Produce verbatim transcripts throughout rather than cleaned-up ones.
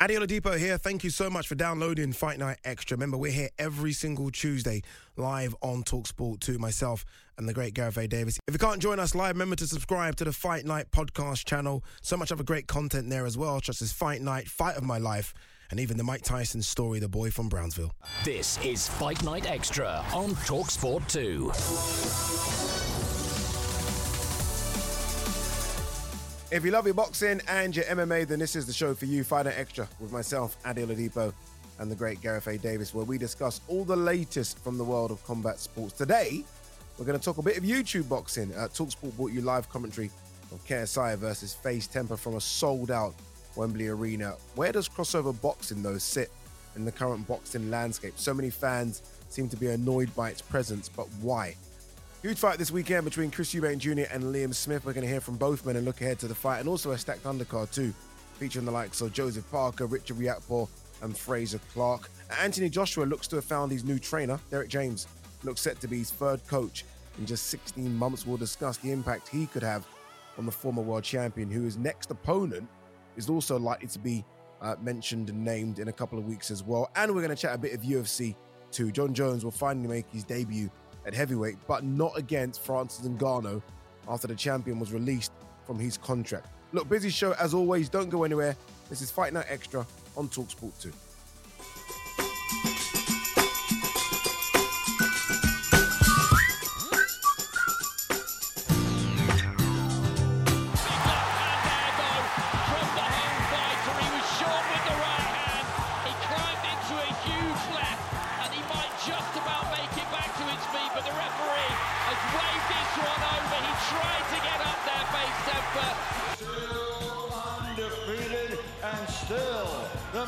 Adi Oladipo here. Thank you so much for downloading Fight Night Extra. Remember, we're here every single Tuesday live on Talksport Two, myself and the great Gareth A. Davis. If you can't join us live, remember to subscribe to the Fight Night podcast channel. So much other great content there as well, such as Fight Night, Fight of My Life, and even the Mike Tyson story, The Boy from Brownsville. This is Fight Night Extra on Talksport Two. If you love your boxing and your M M A, then this is the show for you. Fight Night Extra with myself, Adi Oladipo, and the great Gareth A. Davis, where we discuss all the latest from the world of combat sports. Today, we're going to talk a bit of YouTube boxing. Uh, TalkSport brought you live commentary of K S I versus Face Temper from a sold-out Wembley arena. Where does crossover boxing, though, sit in the current boxing landscape? So many fans seem to be annoyed by its presence, but why? Huge fight this weekend between Chris Eubank Junior and Liam Smith. We're going to hear from both men and look ahead to the fight, and also a stacked undercard too, featuring the likes of Joseph Parker, Richard Riakporhe, and Fraser Clarke. Anthony Joshua looks to have found his new trainer. Derek James looks set to be his third coach in just sixteen months. We'll discuss the impact he could have on the former world champion, who his next opponent is also likely to be uh, mentioned and named in a couple of weeks as well. And we're going to chat a bit of U F C too. Jon Jones will finally make his debut at heavyweight, but not against Francis Ngannou, after the champion was released from his contract. Look, busy show as always. Don't go anywhere. This is Fight Night Extra on Talksport Two.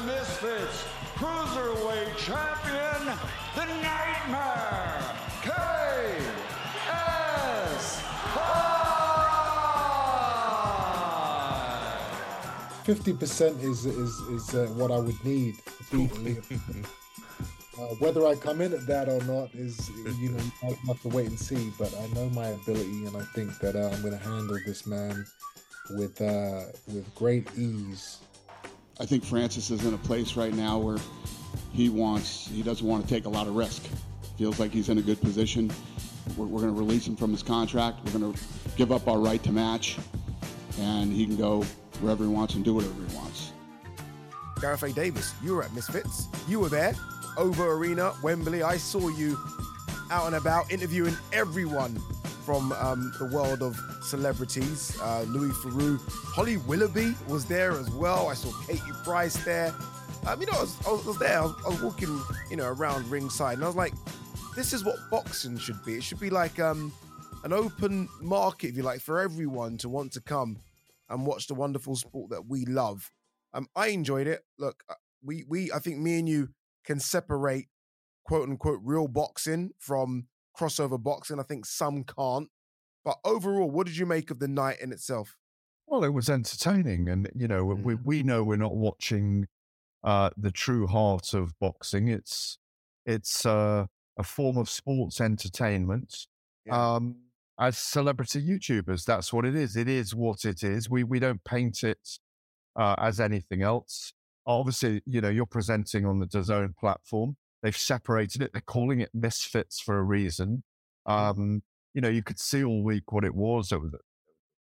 Misfits Cruiserweight Champion, the Nightmare, K S I. fifty percent is is, is uh, what I would need to beat Liam. uh, whether I come in at that or not is, you know, I'll have to wait and see. But I know my ability, and I think that uh, I'm going to handle this man with uh, with great ease. I think Francis is in a place right now where he wants, he doesn't want to take a lot of risk. Feels like he's in a good position. We're, we're going to release him from his contract. We're going to give up our right to match, and he can go wherever he wants and do whatever he wants. Gareth A. Davis, you were at Misfits. You were there, Over Arena, Wembley. I saw you out and about interviewing everyone from um, the world of celebrities. Uh, Louis Theroux, Holly Willoughby was there as well. I saw Katie Price there. Um, you know, I was, I was there, I was, I was walking, you know, around ringside, and I was like, this is what boxing should be. It should be like um, an open market, if you like, for everyone to want to come and watch the wonderful sport that we love. Um, I enjoyed it. Look, we, we, I think me and you can separate quote unquote real boxing from crossover boxing. I think some can't. But overall, what did you make of the night in itself? Well, it was entertaining. And, you know, mm. we, we know we're not watching uh, the true heart of boxing. It's it's uh, a form of sports entertainment. Yeah. Um, as celebrity YouTubers, that's what it is. It is what it is. We, we don't paint it uh, as anything else. Obviously, you know, you're presenting on the D A Z N platform. They've separated it. They're calling it Misfits for a reason. Um, you know, you could see all week what it was. It was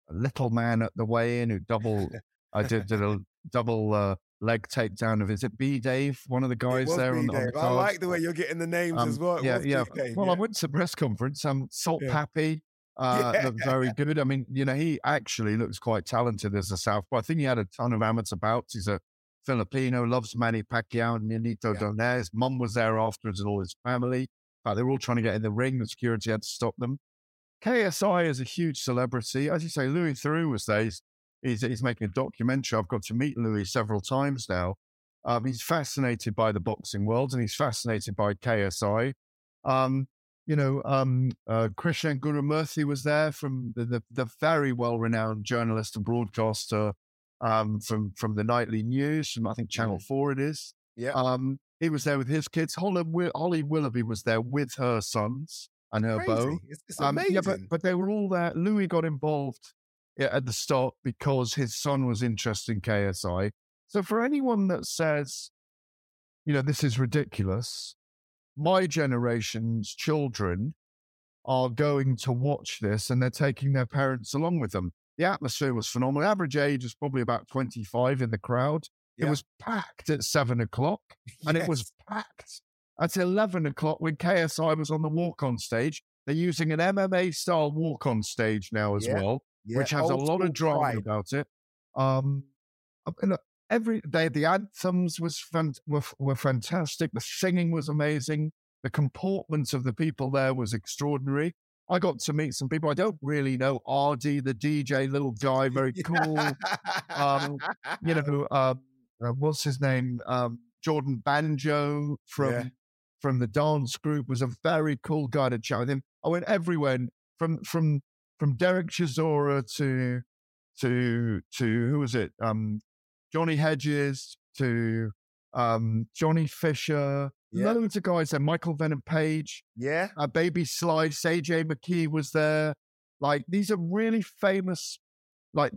a little man at the weigh-in who double, I did, did a double uh, leg takedown of, is it B Dave? One of the guys there. B on, Dave. On the I like the way you're getting the names um, as well. It yeah, yeah. Dave, well, yeah. I went to press conference. Um, Salt yeah. Pappy uh, yeah. looked very good. I mean, you know, he actually looks quite talented as a southpaw. I think he had a ton of amateur bouts. He's a Filipino, loves Manny Pacquiao and Nilito yeah. Donaire. His mum was there afterwards and all his family. Uh, they were all trying to get in the ring. The security had to stop them. K S I is a huge celebrity. As you say, Louis Theroux was there. He's, he's, he's making a documentary. I've got to meet Louis several times now. Um, he's fascinated by the boxing world and he's fascinated by K S I. Um, you know, um, uh, Krishnan Gurumurthy was there from the, the, the very well-renowned journalist and broadcaster um, from, from the nightly news, from I think Channel four it is. Yeah. Um, he was there with his kids. Holly Willoughby was there with her sons and her Crazy. beau. It's, it's um, amazing. Yeah, but, but they were all there. Louis got involved yeah, at the start because his son was interested in K S I. So for anyone that says, you know, this is ridiculous, my generation's children are going to watch this and they're taking their parents along with them. The atmosphere was phenomenal. Average age was probably about twenty-five in the crowd. It yeah. was packed at seven o'clock and yes. it was packed at eleven o'clock when K S I was on the walk-on stage. They're using an M M A-style walk-on stage now as yeah. well, yeah. which has Old a lot of drama pride. about it. Um, look, every day, the anthems was fan- were, were fantastic. The singing was amazing. The comportment of the people there was extraordinary. I got to meet some people I don't really know. Adi, the D J, little guy, very cool. um, you know, um, Uh, what's his name? Um, Jordan Banjo from yeah. from the dance group was a very cool guy to chat with him. I went everywhere from from from Derek Chisora to to to who was it? Um, Johnny Hedges to um, Johnny Fisher. Yeah. Loads of guys there. Michael Venom Page. Yeah. Uh, Baby Slice. A J McKee was there. Like these are really famous. Like.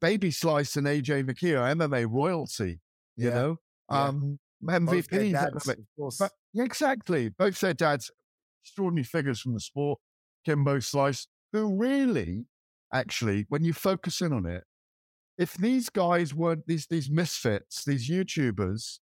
Baby Slice and A J McKee are M M A royalty, you yeah. know? Yeah. Um, M V Ps. Dads, of course. But, yeah, exactly. Both their dads, extraordinary figures from the sport, Kimbo Slice, who really, actually, when you focus in on it, if these guys weren't, these these misfits, these YouTubers,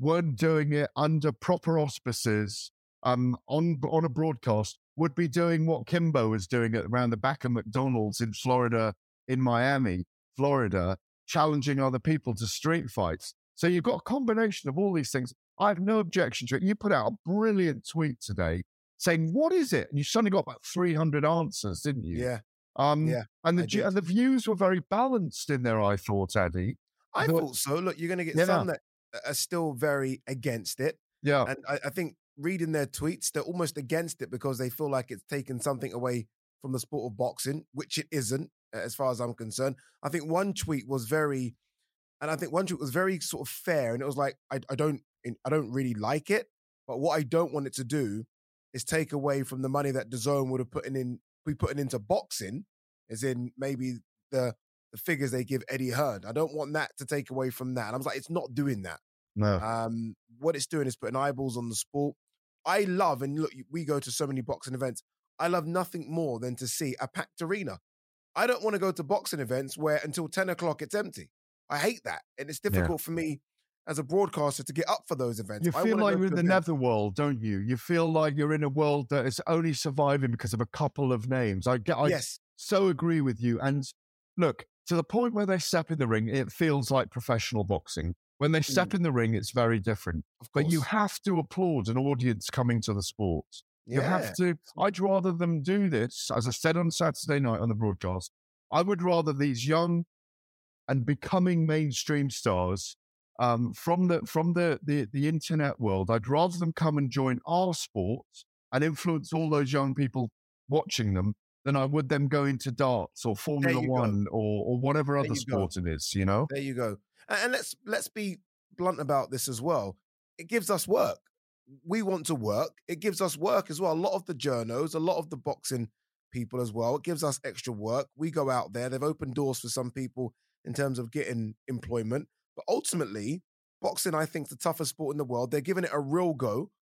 weren't doing it under proper auspices um, on on a broadcast, would be doing what Kimbo was doing at, around the back of McDonald's in Florida, in Miami, Florida, challenging other people to street fights. So you've got a combination of all these things. I have no objection to it. You put out a brilliant tweet today saying, what is it? And you suddenly got about three hundred answers, didn't you? Yeah. Um, yeah and, the, and the views were very balanced in there, I thought, Addy. I, I thought, thought so. Look, you're going to get yeah. some that are still very against it. Yeah. And I, I think reading their tweets, they're almost against it because they feel like it's taken something away from the sport of boxing, which it isn't. As far as I'm concerned, I think one tweet was very, and I think one tweet was very sort of fair, and it was like, I, I don't, I don't really like it, but what I don't want it to do is take away from the money that DAZN would have put in, be putting into boxing, as in maybe the the figures they give Eddie Hearn. I don't want that to take away from that. And I was like, it's not doing that. No. Um, what it's doing is putting eyeballs on the sport. I love, and look, we go to so many boxing events. I love nothing more than to see a packed arena. I don't want to go to boxing events where until ten o'clock it's empty. I hate that. And it's difficult yeah. for me as a broadcaster to get up for those events. You I feel like you're in the netherworld, don't you? You feel like you're in a world that is only surviving because of a couple of names. I, I yes. so agree with you. And look, to the point where they step in the ring, it feels like professional boxing. When they step mm. in the ring, it's very different. But you have to applaud an audience coming to the sport. You yeah. have to, I'd rather them do this, as I said on Saturday night on the broadcast, I would rather these young and becoming mainstream stars um, from the from the, the, the internet world, I'd rather them come and join our sport and influence all those young people watching them than I would them go into darts or Formula One or, or whatever other sport it is, you know? There you go. And let's let's be blunt about this as well. It gives us work. We want to work. It gives us work as well. A lot of the journos, a lot of the boxing people as well. It gives us extra work. We go out there. They've opened doors for some people in terms of getting employment. But ultimately, boxing, I think, is the toughest sport in the world. They're giving it a real go.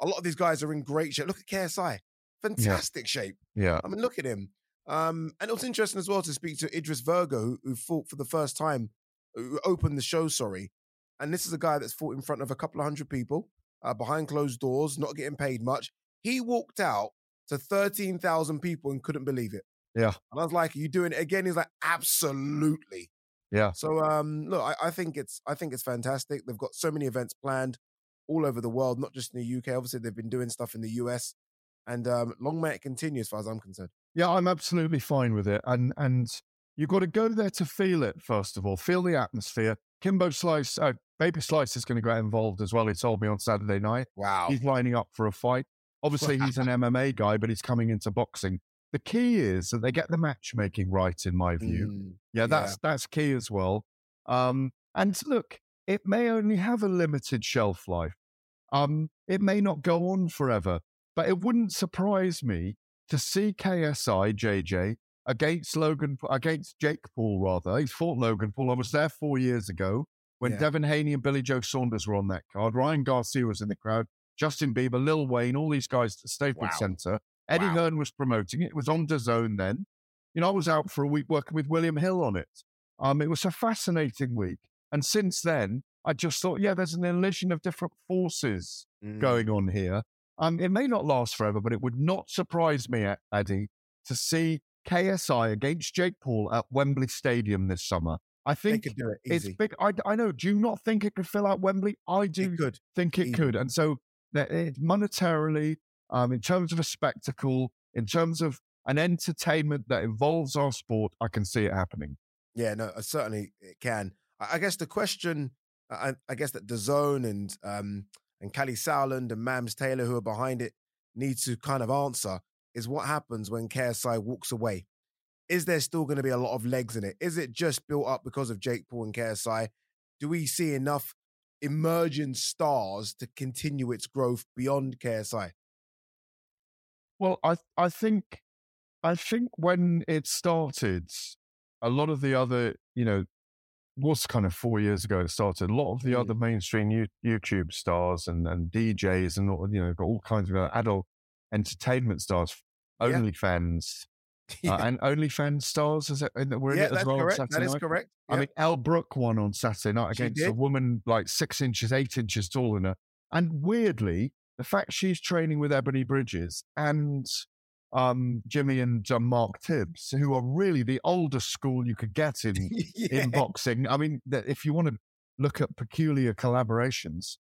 a lot of these guys are in great shape. Look at K S I. Fantastic yeah. shape. Yeah. I mean, look at him. Um, and it was interesting as well to speak to Idris Virgo, who fought for the first time, who opened the show, sorry. And this is a guy that's fought in front of a couple of hundred people, uh, behind closed doors, not getting paid much. He walked out to thirteen thousand people and couldn't believe it. Yeah. And I was like, are you doing it again? He's like, absolutely. Yeah. So um, look, I, I think it's I think it's fantastic. They've got so many events planned all over the world, not just in the U K. Obviously, they've been doing stuff in the U S. And um, long may it continue as far as I'm concerned. Yeah, I'm absolutely fine with it. And and you've got to go there to feel it, first of all. Feel the atmosphere. Kimbo Slice, uh, Baby Slice is going to get involved as well. He told me on Saturday night. Wow. He's lining up for a fight. Obviously, he's an M M A guy, but he's coming into boxing. The key is that they get the matchmaking right, in my view. Mm, yeah, that's yeah. that's key as well. Um, and look, it may only have a limited shelf life. Um, it may not go on forever, but it wouldn't surprise me to see K S I, J J, against Logan, against Jake Paul, rather. He fought Logan Paul. I was there four years ago when yeah. Devin Haney and Billy Joe Saunders were on that card. Ryan Garcia was in the crowd. Justin Bieber, Lil Wayne, all these guys at the Staples wow. Center. Eddie wow. Hearn was promoting it. It was on DAZN then. You know, I was out for a week working with William Hill on it. Um, it was a fascinating week. And since then, I just thought, yeah, there's an elision of different forces mm. going on here. Um, it may not last forever, but it would not surprise me, Eddie, to see K S I against Jake Paul at Wembley Stadium this summer. I think they could do it easy. It's big. I, I know. Do you not think it could fill out Wembley? I do it could. think it easy. could. And so that it, monetarily, Um, in terms of a spectacle, in terms of an entertainment that involves our sport, I can see it happening. Yeah, no, certainly it can. I guess the question, I, I guess that DAZN and um, and Callie Sowland and Mams Taylor, who are behind it, need to kind of answer is what happens when K S I walks away. Is there still going to be a lot of legs in it? Is it just built up because of Jake Paul and K S I? Do we see enough emerging stars to continue its growth beyond K S I? Well, I I think I think when it started, a lot of the other, you know, was kind of four years ago it started, a lot of the mm. other mainstream U- YouTube stars and, and D Js and, all, you know, got all kinds of adult entertainment stars, OnlyFans, yeah. uh, and OnlyFans stars is it, were in yeah, it as well correct. on Saturday night. That is correct. Yep. I mean, Elle Brook won on Saturday night she against did. a woman like six inches, eight inches taller than her. And weirdly, the fact she's training with Ebony Bridges and um, Jimmy and uh, Mark Tibbs, who are really the oldest school you could get in yeah. in boxing. I mean, if you want to look at peculiar collaborations,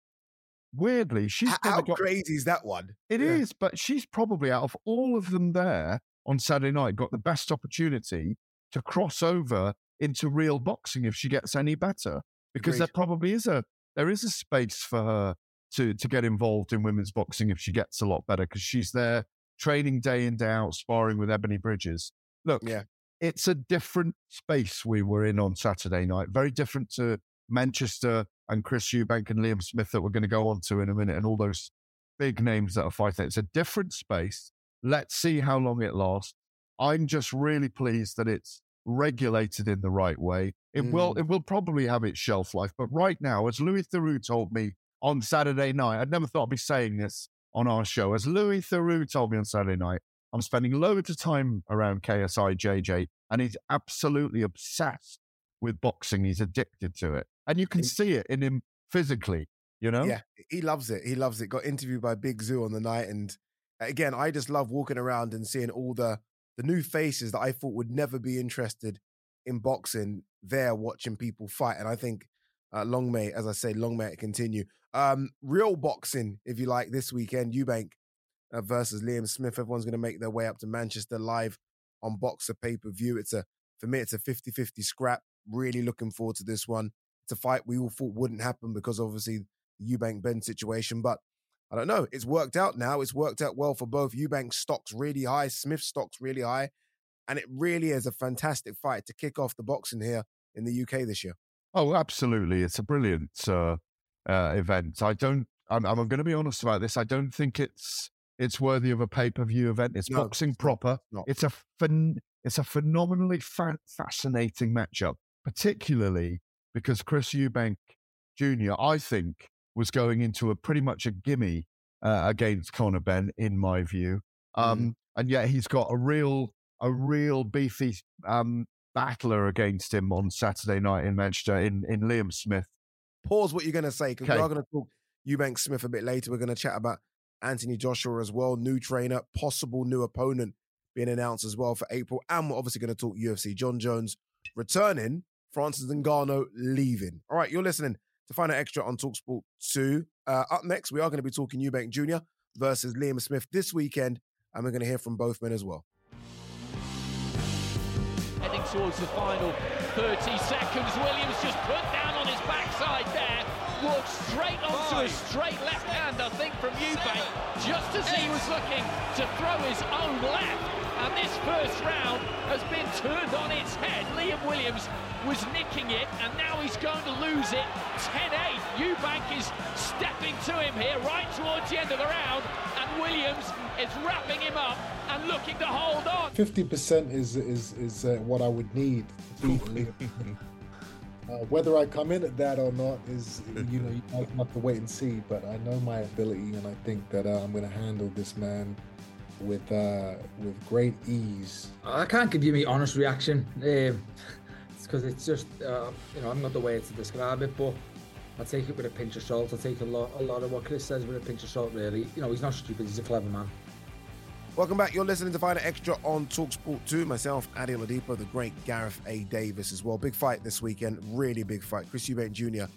weirdly, she's how got, crazy is that one? It yeah. is, but she's probably out of all of them there on Saturday night got the best opportunity to cross over into real boxing if she gets any better, because Agreed. there probably is a there is a space for her to to get involved in women's boxing if she gets a lot better, because she's there training day in, day out, sparring with Ebony Bridges. Look, yeah. it's a different space we were in on Saturday night, very different to Manchester and Chris Eubank and Liam Smith that we're going to go on to in a minute and all those big names that are fighting. It's a different space. Let's see how long it lasts. I'm just really pleased that it's regulated in the right way. It mm. will it will probably have its shelf life, but right now, as Louis Theroux told me, on Saturday night, I'd never thought I'd be saying this on our show. As Louis Theroux told me on Saturday night, I'm spending loads of time around K S I J J, and he's absolutely obsessed with boxing. He's addicted to it. And you can see it in him physically, you know? Yeah, he loves it. He loves it. Got interviewed by Big Zoo on the night. And again, I just love walking around and seeing all the, the new faces that I thought would never be interested in boxing there watching people fight. And I think Uh, long may, as I say, long may it continue. Um, real boxing, if you like, this weekend, Eubank uh, versus Liam Smith. Everyone's going to make their way up to Manchester live on Boxer pay-per-view. It's a, for me, it's a fifty-fifty scrap. Really looking forward to this one. It's a fight we all thought wouldn't happen because obviously the Eubank-Ben situation, but I don't know. It's worked out now. It's worked out well for both. Eubank stocks really high, Smith stocks really high, and it really is a fantastic fight to kick off the boxing here in the U K this year. Oh, absolutely. It's a brilliant uh, uh, event. I don't, I'm, I'm going to be honest about this. I don't think it's it's worthy of a pay-per-view event. It's no, boxing it's proper. Not. It's a phen- it's a phenomenally fa- fascinating matchup, particularly because Chris Eubank Junior, I think, was going into a pretty much a gimme uh, against Conor Benn, in my view. Um, mm. And yet he's got a real, a real beefy um, battler against him on Saturday night in Manchester, in, in Liam Smith. Pause what you're going to say, because we are going to talk Eubank Smith a bit later. We're going to chat about Anthony Joshua as well, new trainer, possible new opponent being announced as well for April. And we're obviously going to talk U F C. Jon Jones returning, Francis Ngannou leaving. All right, you're listening to Fight Night Extra on Talksport Two. Uh, up next, we are going to be talking Eubank Junior versus Liam Smith this weekend, and we're going to hear from both men as well. Heading towards the final thirty seconds. Williams just put down on his backside there. Walked straight onto Five, a straight left six, hand, I think, from Eubank, seven, just as eight. He was looking to throw his own left. And this first round has been turned on its head. Liam Williams was nicking it, and now he's going to lose it ten eight. Eubank is stepping to him here right towards the end of the round, and Williams is wrapping him up and looking to hold on. fifty percent is is, is uh, what I would need to beat Liam. Uh, whether I come in at that or not is, you know, you have to wait and see. But I know my ability, and I think that uh, I'm going to handle this man with uh, with great ease. I can't give you my honest reaction. Um, it's because it's just, uh, you know, I'm not the way to describe it, but I take it with a pinch of salt. I take a lot, a lot of what Chris says with a pinch of salt, really. You know, he's not stupid. He's a clever man. Welcome back. You're listening to Fight Night Extra on Talksport Two. Myself, Adi Oladipo, the great Gareth A. Davis as well. Big fight this weekend, really big fight. Chris Eubank Junior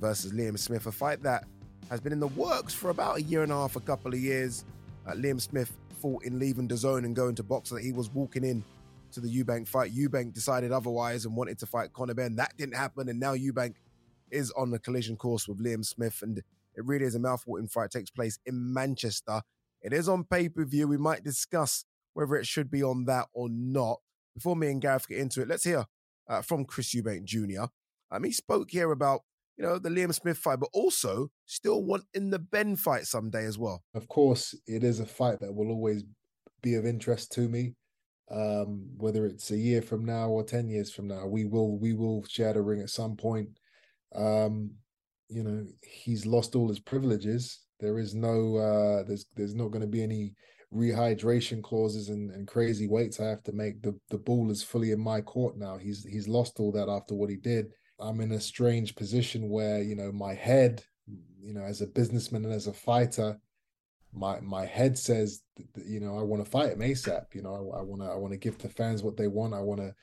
versus Liam Smith, a fight that has been in the works for about a year and a half, a couple of years. Uh, Liam Smith fought in leaving D A Z N and going to boxing. He was walking in to the Eubank fight. Eubank decided otherwise and wanted to fight Conor Benn. That didn't happen, and now Eubank is on the collision course with Liam Smith, and it really is a mouthwatering fight. It takes place in Manchester. It is on pay-per-view. We might discuss whether it should be on that or not. Before me and Gareth get into it, let's hear uh, from Chris Eubank Junior Um, he spoke here about, you know, the Liam Smith fight, but also still wanting the Ben fight someday as well. Of course, it is a fight that will always be of interest to me. Um, whether it's a year from now or ten years from now, we will we will share the ring at some point. Um, you know, he's lost all his privileges. There is no, uh, there's there's not going to be any rehydration clauses and, and crazy weights I have to make. The the ball is fully in my court now. He's he's lost all that after what he did. I'm in a strange position where, you know, my head, you know, as a businessman and as a fighter, my my head says, you know, I want to fight him ASAP. You know, I, I want to I want to give the fans what they want. I want to,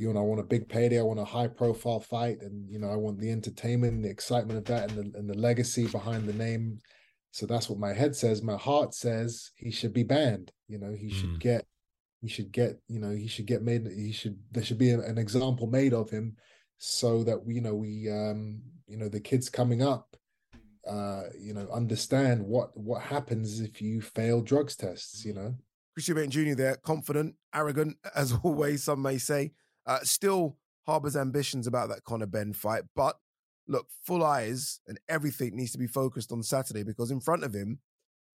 you know, I want a big payday. I want a high profile fight, and you know, I want the entertainment, and the excitement of that, and the and the legacy behind the name. So that's what my head says. My heart says he should be banned. You know, he mm. should get, he should get, you know, he should get made. He should, there should be an, an example made of him so that we, you know, we, um, you know, the kids coming up, uh, you know, understand what, what happens if you fail drugs tests, you know. Chris Eubank Junior there, confident, arrogant, as always, some may say, uh, still harbors ambitions about that Conor Benn fight, but look, full eyes and everything needs to be focused on Saturday, because in front of him,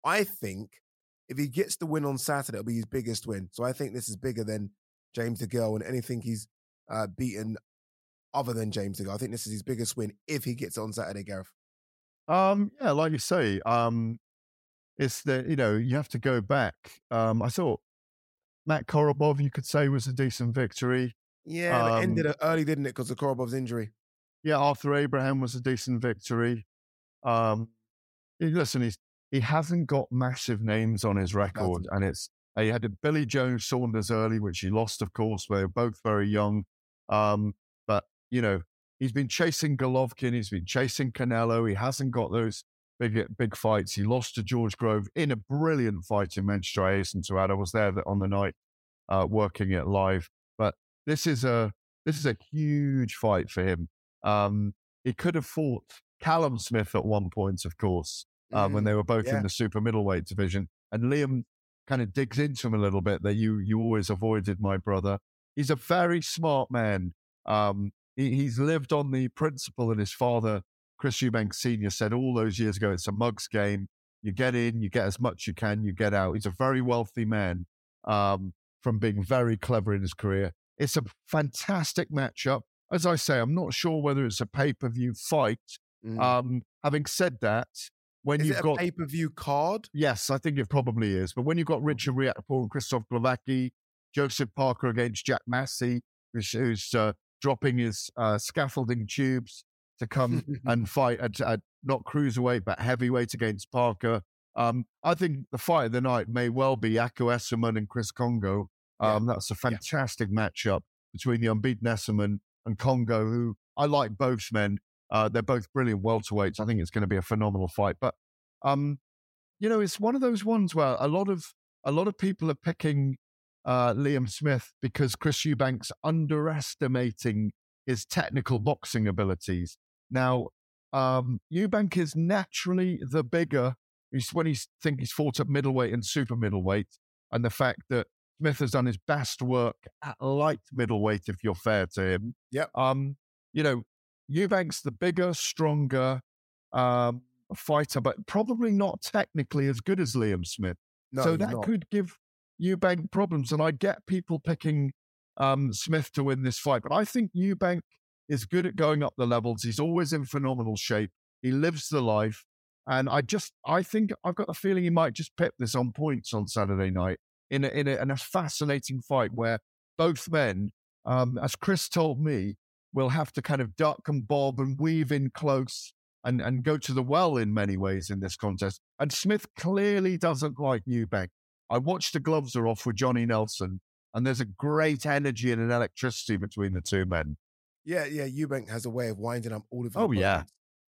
I think if he gets the win on Saturday, it'll be his biggest win. So I think this is bigger than James De Girl and anything he's uh, beaten other than James De Girl. I think this is his biggest win if he gets it on Saturday, Gareth. Um, yeah, like you say, um, it's the, you know, you have to go back. Um, I thought Matt Korobov, you could say, was a decent victory. Yeah, um, it ended early, didn't it, because of Korobov's injury? Yeah, Arthur Abraham was a decent victory. Um, listen, he's, he hasn't got massive names on his record. And it's he had a Billy Joe Saunders early, which he lost, of course. They were both very young. Um, but, you know, he's been chasing Golovkin. He's been chasing Canelo. He hasn't got those big big fights. He lost to George Grove in a brilliant fight in Manchester. I hasten to add, I was there on the night uh, working it live. But this is a this is a huge fight for him. Um, he could have fought Callum Smith at one point, of course, um, mm-hmm. when they were both yeah. in the super middleweight division. And Liam kind of digs into him a little bit, that you you always avoided my brother. He's a very smart man. Um, he, he's lived on the principle that his father, Chris Eubank Senior, said all those years ago, it's a mug's game. You get in, you get as much you can, you get out. He's a very wealthy man um, from being very clever in his career. It's a fantastic matchup. As I say, I'm not sure whether it's a pay-per-view fight. Mm. Um, having said that, when is you've it a got pay-per-view card? Yes, I think it probably is. But when you've got Richard Riakporhe and Christoph Glavacki, Joseph Parker against Jack Massey, who's, who's uh, dropping his uh, scaffolding tubes to come and fight at, at not cruiserweight but heavyweight against Parker. Um, I think the fight of the night may well be Ako Esserman and Chris Congo. Um, yeah. That's a fantastic yeah. matchup between the unbeaten Esserman and Congo, who I like both men. Uh, they're both brilliant welterweights. I think it's going to be a phenomenal fight. But, um, you know, it's one of those ones where a lot of a lot of people are picking uh, Liam Smith because Chris Eubank's underestimating his technical boxing abilities. Now, um, Eubank is naturally the bigger. He's, when he's think he's fought at middleweight and super middleweight, and the fact that Smith has done his best work at light middleweight, if you're fair to him. Yeah. Um, you know, Eubank's the bigger, stronger um, fighter, but probably not technically as good as Liam Smith. No, so that not. could give Eubank problems. And I get people picking um, Smith to win this fight, but I think Eubank is good at going up the levels. He's always in phenomenal shape. He lives the life. And I just, I think I've got the feeling he might just pip this on points on Saturday night in a, in a, in a fascinating fight where both men, um, as Chris told me, will have to kind of duck and bob and weave in close and, and go to the well in many ways in this contest. And Smith clearly doesn't like Eubank. I watched The Gloves Are Off with Johnny Nelson, and there's a great energy and an electricity between the two men. Yeah, yeah. Eubank has a way of winding up all of them. Oh, opponents. yeah.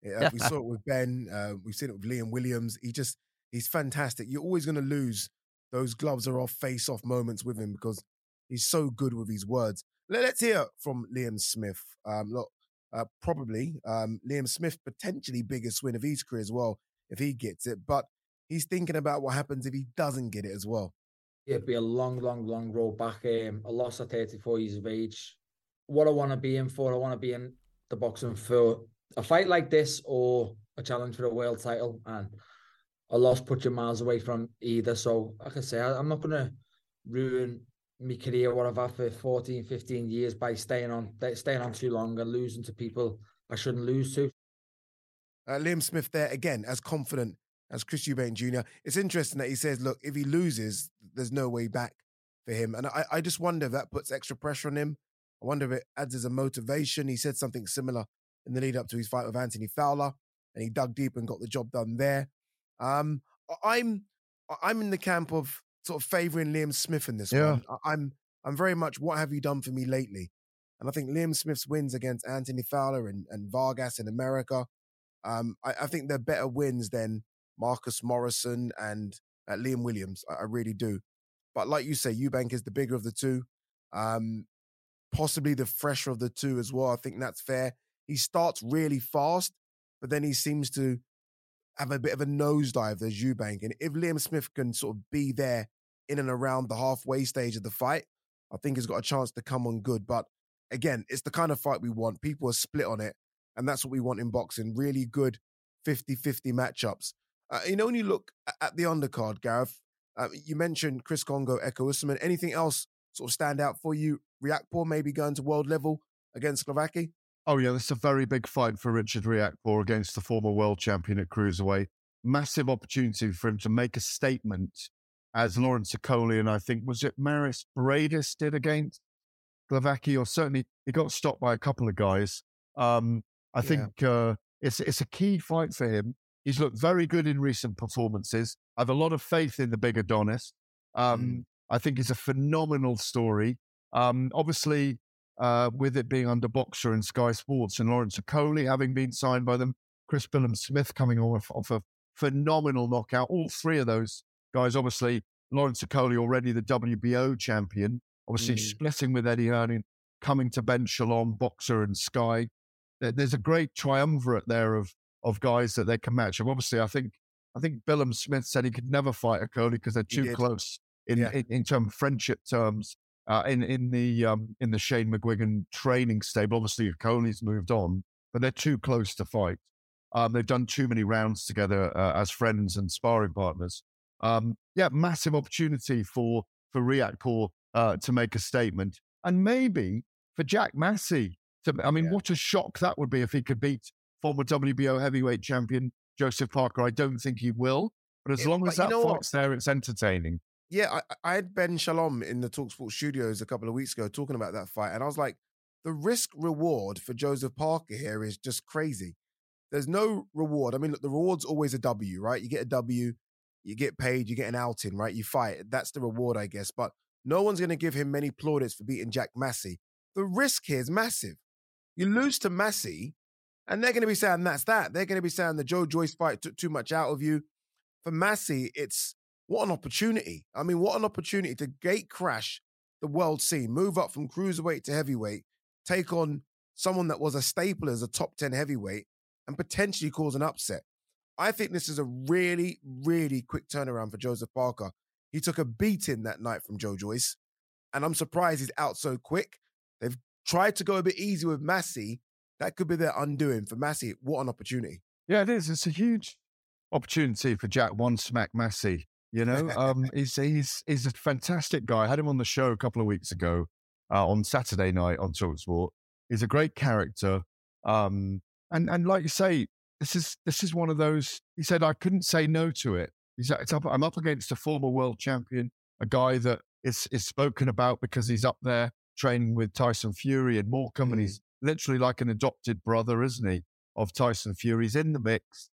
Yeah, we saw it with Ben. Uh, we've seen it with Liam Williams. He just, he's fantastic. You're always going to lose those gloves are off, face off moments with him because he's so good with his words. Let, let's hear from Liam Smith. Um, look, uh, probably um, Liam Smith, potentially biggest win of his career as well, if he gets it. But he's thinking about what happens if he doesn't get it as well. Yeah, it'd be a long, long, long road back. Um, a loss at thirty-four years of age. What I want to be in for, I want to be in the boxing for a fight like this or a challenge for a world title, and a loss puts you miles away from either. So like I say, I'm not going to ruin my career, what I've had for fourteen, fifteen years by staying on staying on too long and losing to people I shouldn't lose to. Uh, Liam Smith there, again, as confident as Chris Eubank Junior It's interesting that he says, look, if he loses, there's no way back for him. And I, I just wonder if that puts extra pressure on him. I wonder if it adds as a motivation. He said something similar in the lead up to his fight with Anthony Fowler, and he dug deep and got the job done there. Um, I'm I'm in the camp of sort of favouring Liam Smith in this yeah. one. I'm I'm very much, what have you done for me lately? And I think Liam Smith's wins against Anthony Fowler and, and Vargas in America, um, I, I think they're better wins than Marcus Morrison and uh, Liam Williams. I, I really do. But like you say, Eubank is the bigger of the two, um, possibly the fresher of the two as well. I think that's fair. He starts really fast, but then he seems to have a bit of a nosedive, there's Eubank. And if Liam Smith can sort of be there in and around the halfway stage of the fight, I think he's got a chance to come on good. But again, it's the kind of fight we want. People are split on it, and that's what we want in boxing. Really good fifty-fifty matchups. Uh, you know, when you look at the undercard, Gareth, uh, you mentioned Chris Congo, Eko Usman. Anything else sort of stand out for you? Riakporhe maybe going to world level against Slovaki? Oh, yeah, this is a very big fight for Richard Riakporhe against the former world champion at cruiserweight. Massive opportunity for him to make a statement, as Lawrence Okolian, I think, was it Maris Bradis did against Glavacki, or certainly he got stopped by a couple of guys. Um, I yeah. think uh, it's it's a key fight for him. He's looked very good in recent performances. I have a lot of faith in the big Adonis. Um, mm. I think it's a phenomenal story. Um, obviously, Uh, with it being under Boxer and Sky Sports and Lawrence Okoli having been signed by them, Chris Billum-Smith coming off, off a phenomenal knockout. All three of those guys, obviously, Lawrence Okoli already the W B O champion, obviously mm. splitting with Eddie Hearn, coming to Ben Shalom, Boxer and Sky. There's a great triumvirate there of of guys that they can match. And obviously, I think I think Billum-Smith said he could never fight Okoli because they're too close in, yeah. in, in term, friendship terms. Uh, in in the um, in the Shane McGuigan training stable, obviously Okoli's moved on, but they're too close to fight. Um, they've done too many rounds together uh, as friends and sparring partners. Um, yeah, massive opportunity for for Riakporhe uh, to make a statement, and maybe for Jack Massey. To, I mean, yeah. what a shock that would be if he could beat former W B O heavyweight champion Joseph Parker. I don't think he will. But as it, long as that fight's there, it's entertaining. Yeah, I, I had Ben Shalom in the Talksport studios a couple of weeks ago talking about that fight. And I was like, the risk reward for Joseph Parker here is just crazy. There's no reward. I mean, look, the reward's always a W, right? You get a W, you get paid, you get an outing, right? You fight. That's the reward, I guess. But no one's going to give him many plaudits for beating Jack Massey. The risk here is massive. You lose to Massey, and they're going to be saying that's that. They're going to be saying the Joe Joyce fight took too much out of you. For Massey, it's what an opportunity. I mean, what an opportunity to gate crash the world scene, move up from cruiserweight to heavyweight, take on someone that was a staple as a top ten heavyweight, and potentially cause an upset. I think this is a really, really quick turnaround for Joseph Parker. He took a beating that night from Joe Joyce, and I'm surprised he's out so quick. They've tried to go a bit easy with Massey. That could be their undoing. For Massey, what an opportunity. Yeah, it is. It's a huge opportunity for Jack One Smack Massey. You know, um, he's, he's, he's a fantastic guy. I had him on the show a couple of weeks ago uh, on Saturday night on TalkSport. He's a great character. Um, And and like you say, this is this is one of those. He said, I couldn't say no to it. He's it's up, I'm up against a former world champion, a guy that is is spoken about because he's up there training with Tyson Fury and more companies. Mm. Literally like an adopted brother, isn't he? Of Tyson Fury's in the mix.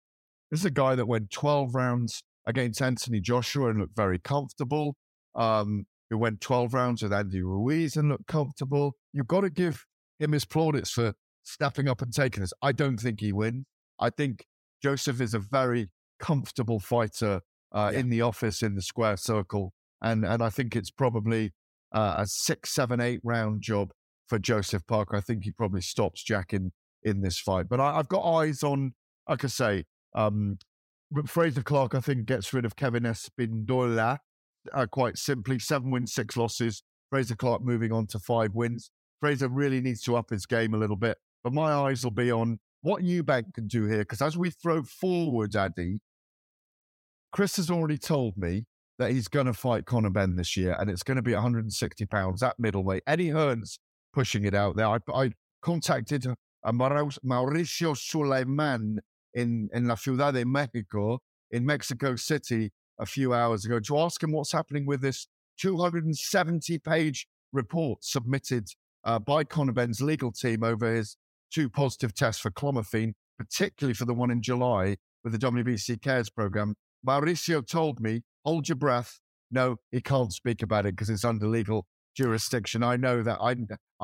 This is a guy that went twelve rounds against Anthony Joshua and looked very comfortable. Um, who went twelve rounds with Andy Ruiz and looked comfortable. You've got to give him his plaudits for snapping up and taking this. I don't think he wins. I think Joseph is a very comfortable fighter uh, yeah. in the office, in the square circle. And and I think it's probably uh, a six, seven, eight round job for Joseph Parker. I think he probably stops Jack in, in this fight. But I, I've got eyes on, like I say, um, Fraser Clarke, I think, gets rid of Kevin Espindola uh, quite simply. Seven wins, six losses. Fraser Clarke moving on to five wins. Fraser really needs to up his game a little bit. But my eyes will be on what Eubank can do here, because as we throw forward, Adi, Chris has already told me that he's going to fight Conor Benn this year, and it's going to be one hundred sixty pounds at middleweight. Eddie Hearn's pushing it out there. I, I contacted Mauricio Suleiman in, in La Ciudad de Mexico, in Mexico City, a few hours ago to ask him what's happening with this two hundred seventy page report submitted Uh, by Conor Benn's legal team over his two positive tests for clomiphene, particularly for the one in July with the W B C Cares program. Mauricio told me, hold your breath. No, he can't speak about it because it's under legal jurisdiction. I know that. I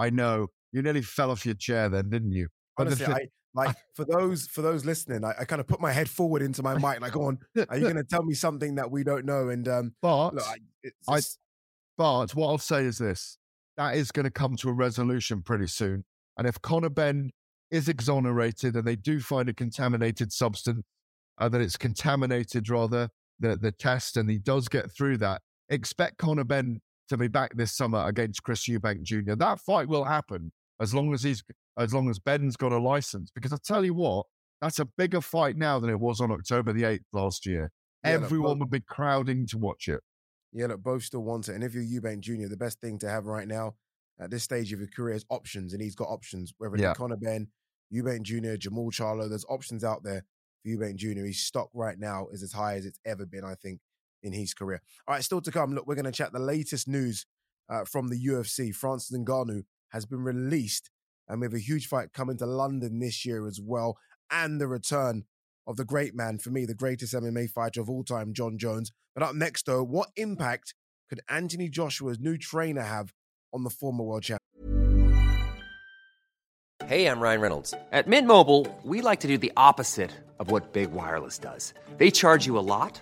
I know. You nearly fell off your chair then, didn't you? But honestly, the th- I, like I, for those for those listening, I, I kind of put my head forward into my mic, like, go on, are you going to tell me something that we don't know? And um, but look, I, it's, I, but what I'll say is this. That is going to come to a resolution pretty soon. And if Conor Benn is exonerated and they do find a contaminated substance, uh, that it's contaminated rather, the, the test, and he does get through that, expect Conor Benn to be back this summer against Chris Eubank Junior That fight will happen as long as he's, as long as Ben's got a license. Because I tell you what, that's a bigger fight now than it was on October the eighth last year. Yeah, Everyone look, well, would be crowding to watch it. Yeah, look, both still want it. And if you're Eubank Junior, the best thing to have right now at this stage of your career is options. And he's got options, whether it's yeah. Conor Benn, Eubank Junior, Jamal Charlo, there's options out there for Eubank Junior His stock right now is as high as it's ever been, I think, in his career. All right, still to come. Look, we're going to chat the latest news uh, from the U F C. Francis Ngannou has been released. And we have a huge fight coming to London this year as well. And the return of the great man, for me, the greatest M M A fighter of all time, Jon Jones. But up next, though, what impact could Anthony Joshua's new trainer have on the former world champion? Hey, I'm Ryan Reynolds. At Mint Mobile, we like to do the opposite of what Big Wireless does. They charge you a lot,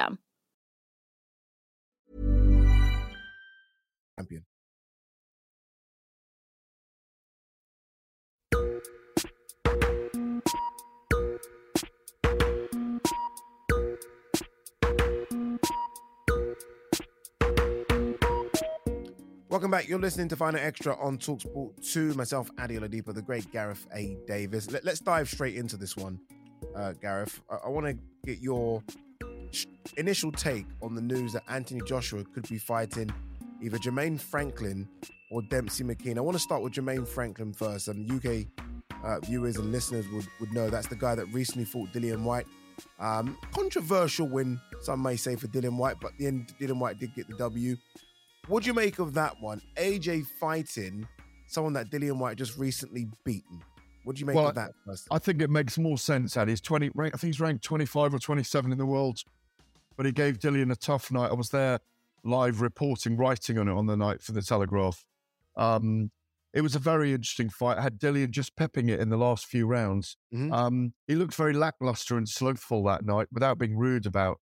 Champion. Welcome back. You're listening to Fight Night Extra on Talksport Two. Myself, Adi Oladipo, the great Gareth A. Davis. Let, let's dive straight into this one, uh, Gareth. I, I want to get your initial take on the news that Anthony Joshua could be fighting either Jermaine Franklin or Dempsey McKean. I want to start with Jermaine Franklin first. Um, U K uh, viewers and listeners would, would know that's the guy that recently fought Dillian White. Um, controversial win, some may say, for Dillian White, but the end, Dillian White did get the W. What do you make of that one? A J fighting someone that Dillian White just recently beaten. What do you make well, of that first? I think it makes more sense, Adi. He's twenty, I think he's ranked twenty-five or twenty-seven in the world. But he gave Dillian a tough night. I was there live reporting, writing on it on the night for The Telegraph. Um, it was a very interesting fight. I had Dillian just pepping it in the last few rounds. Mm-hmm. Um, he looked very lackluster and slothful that night without being rude about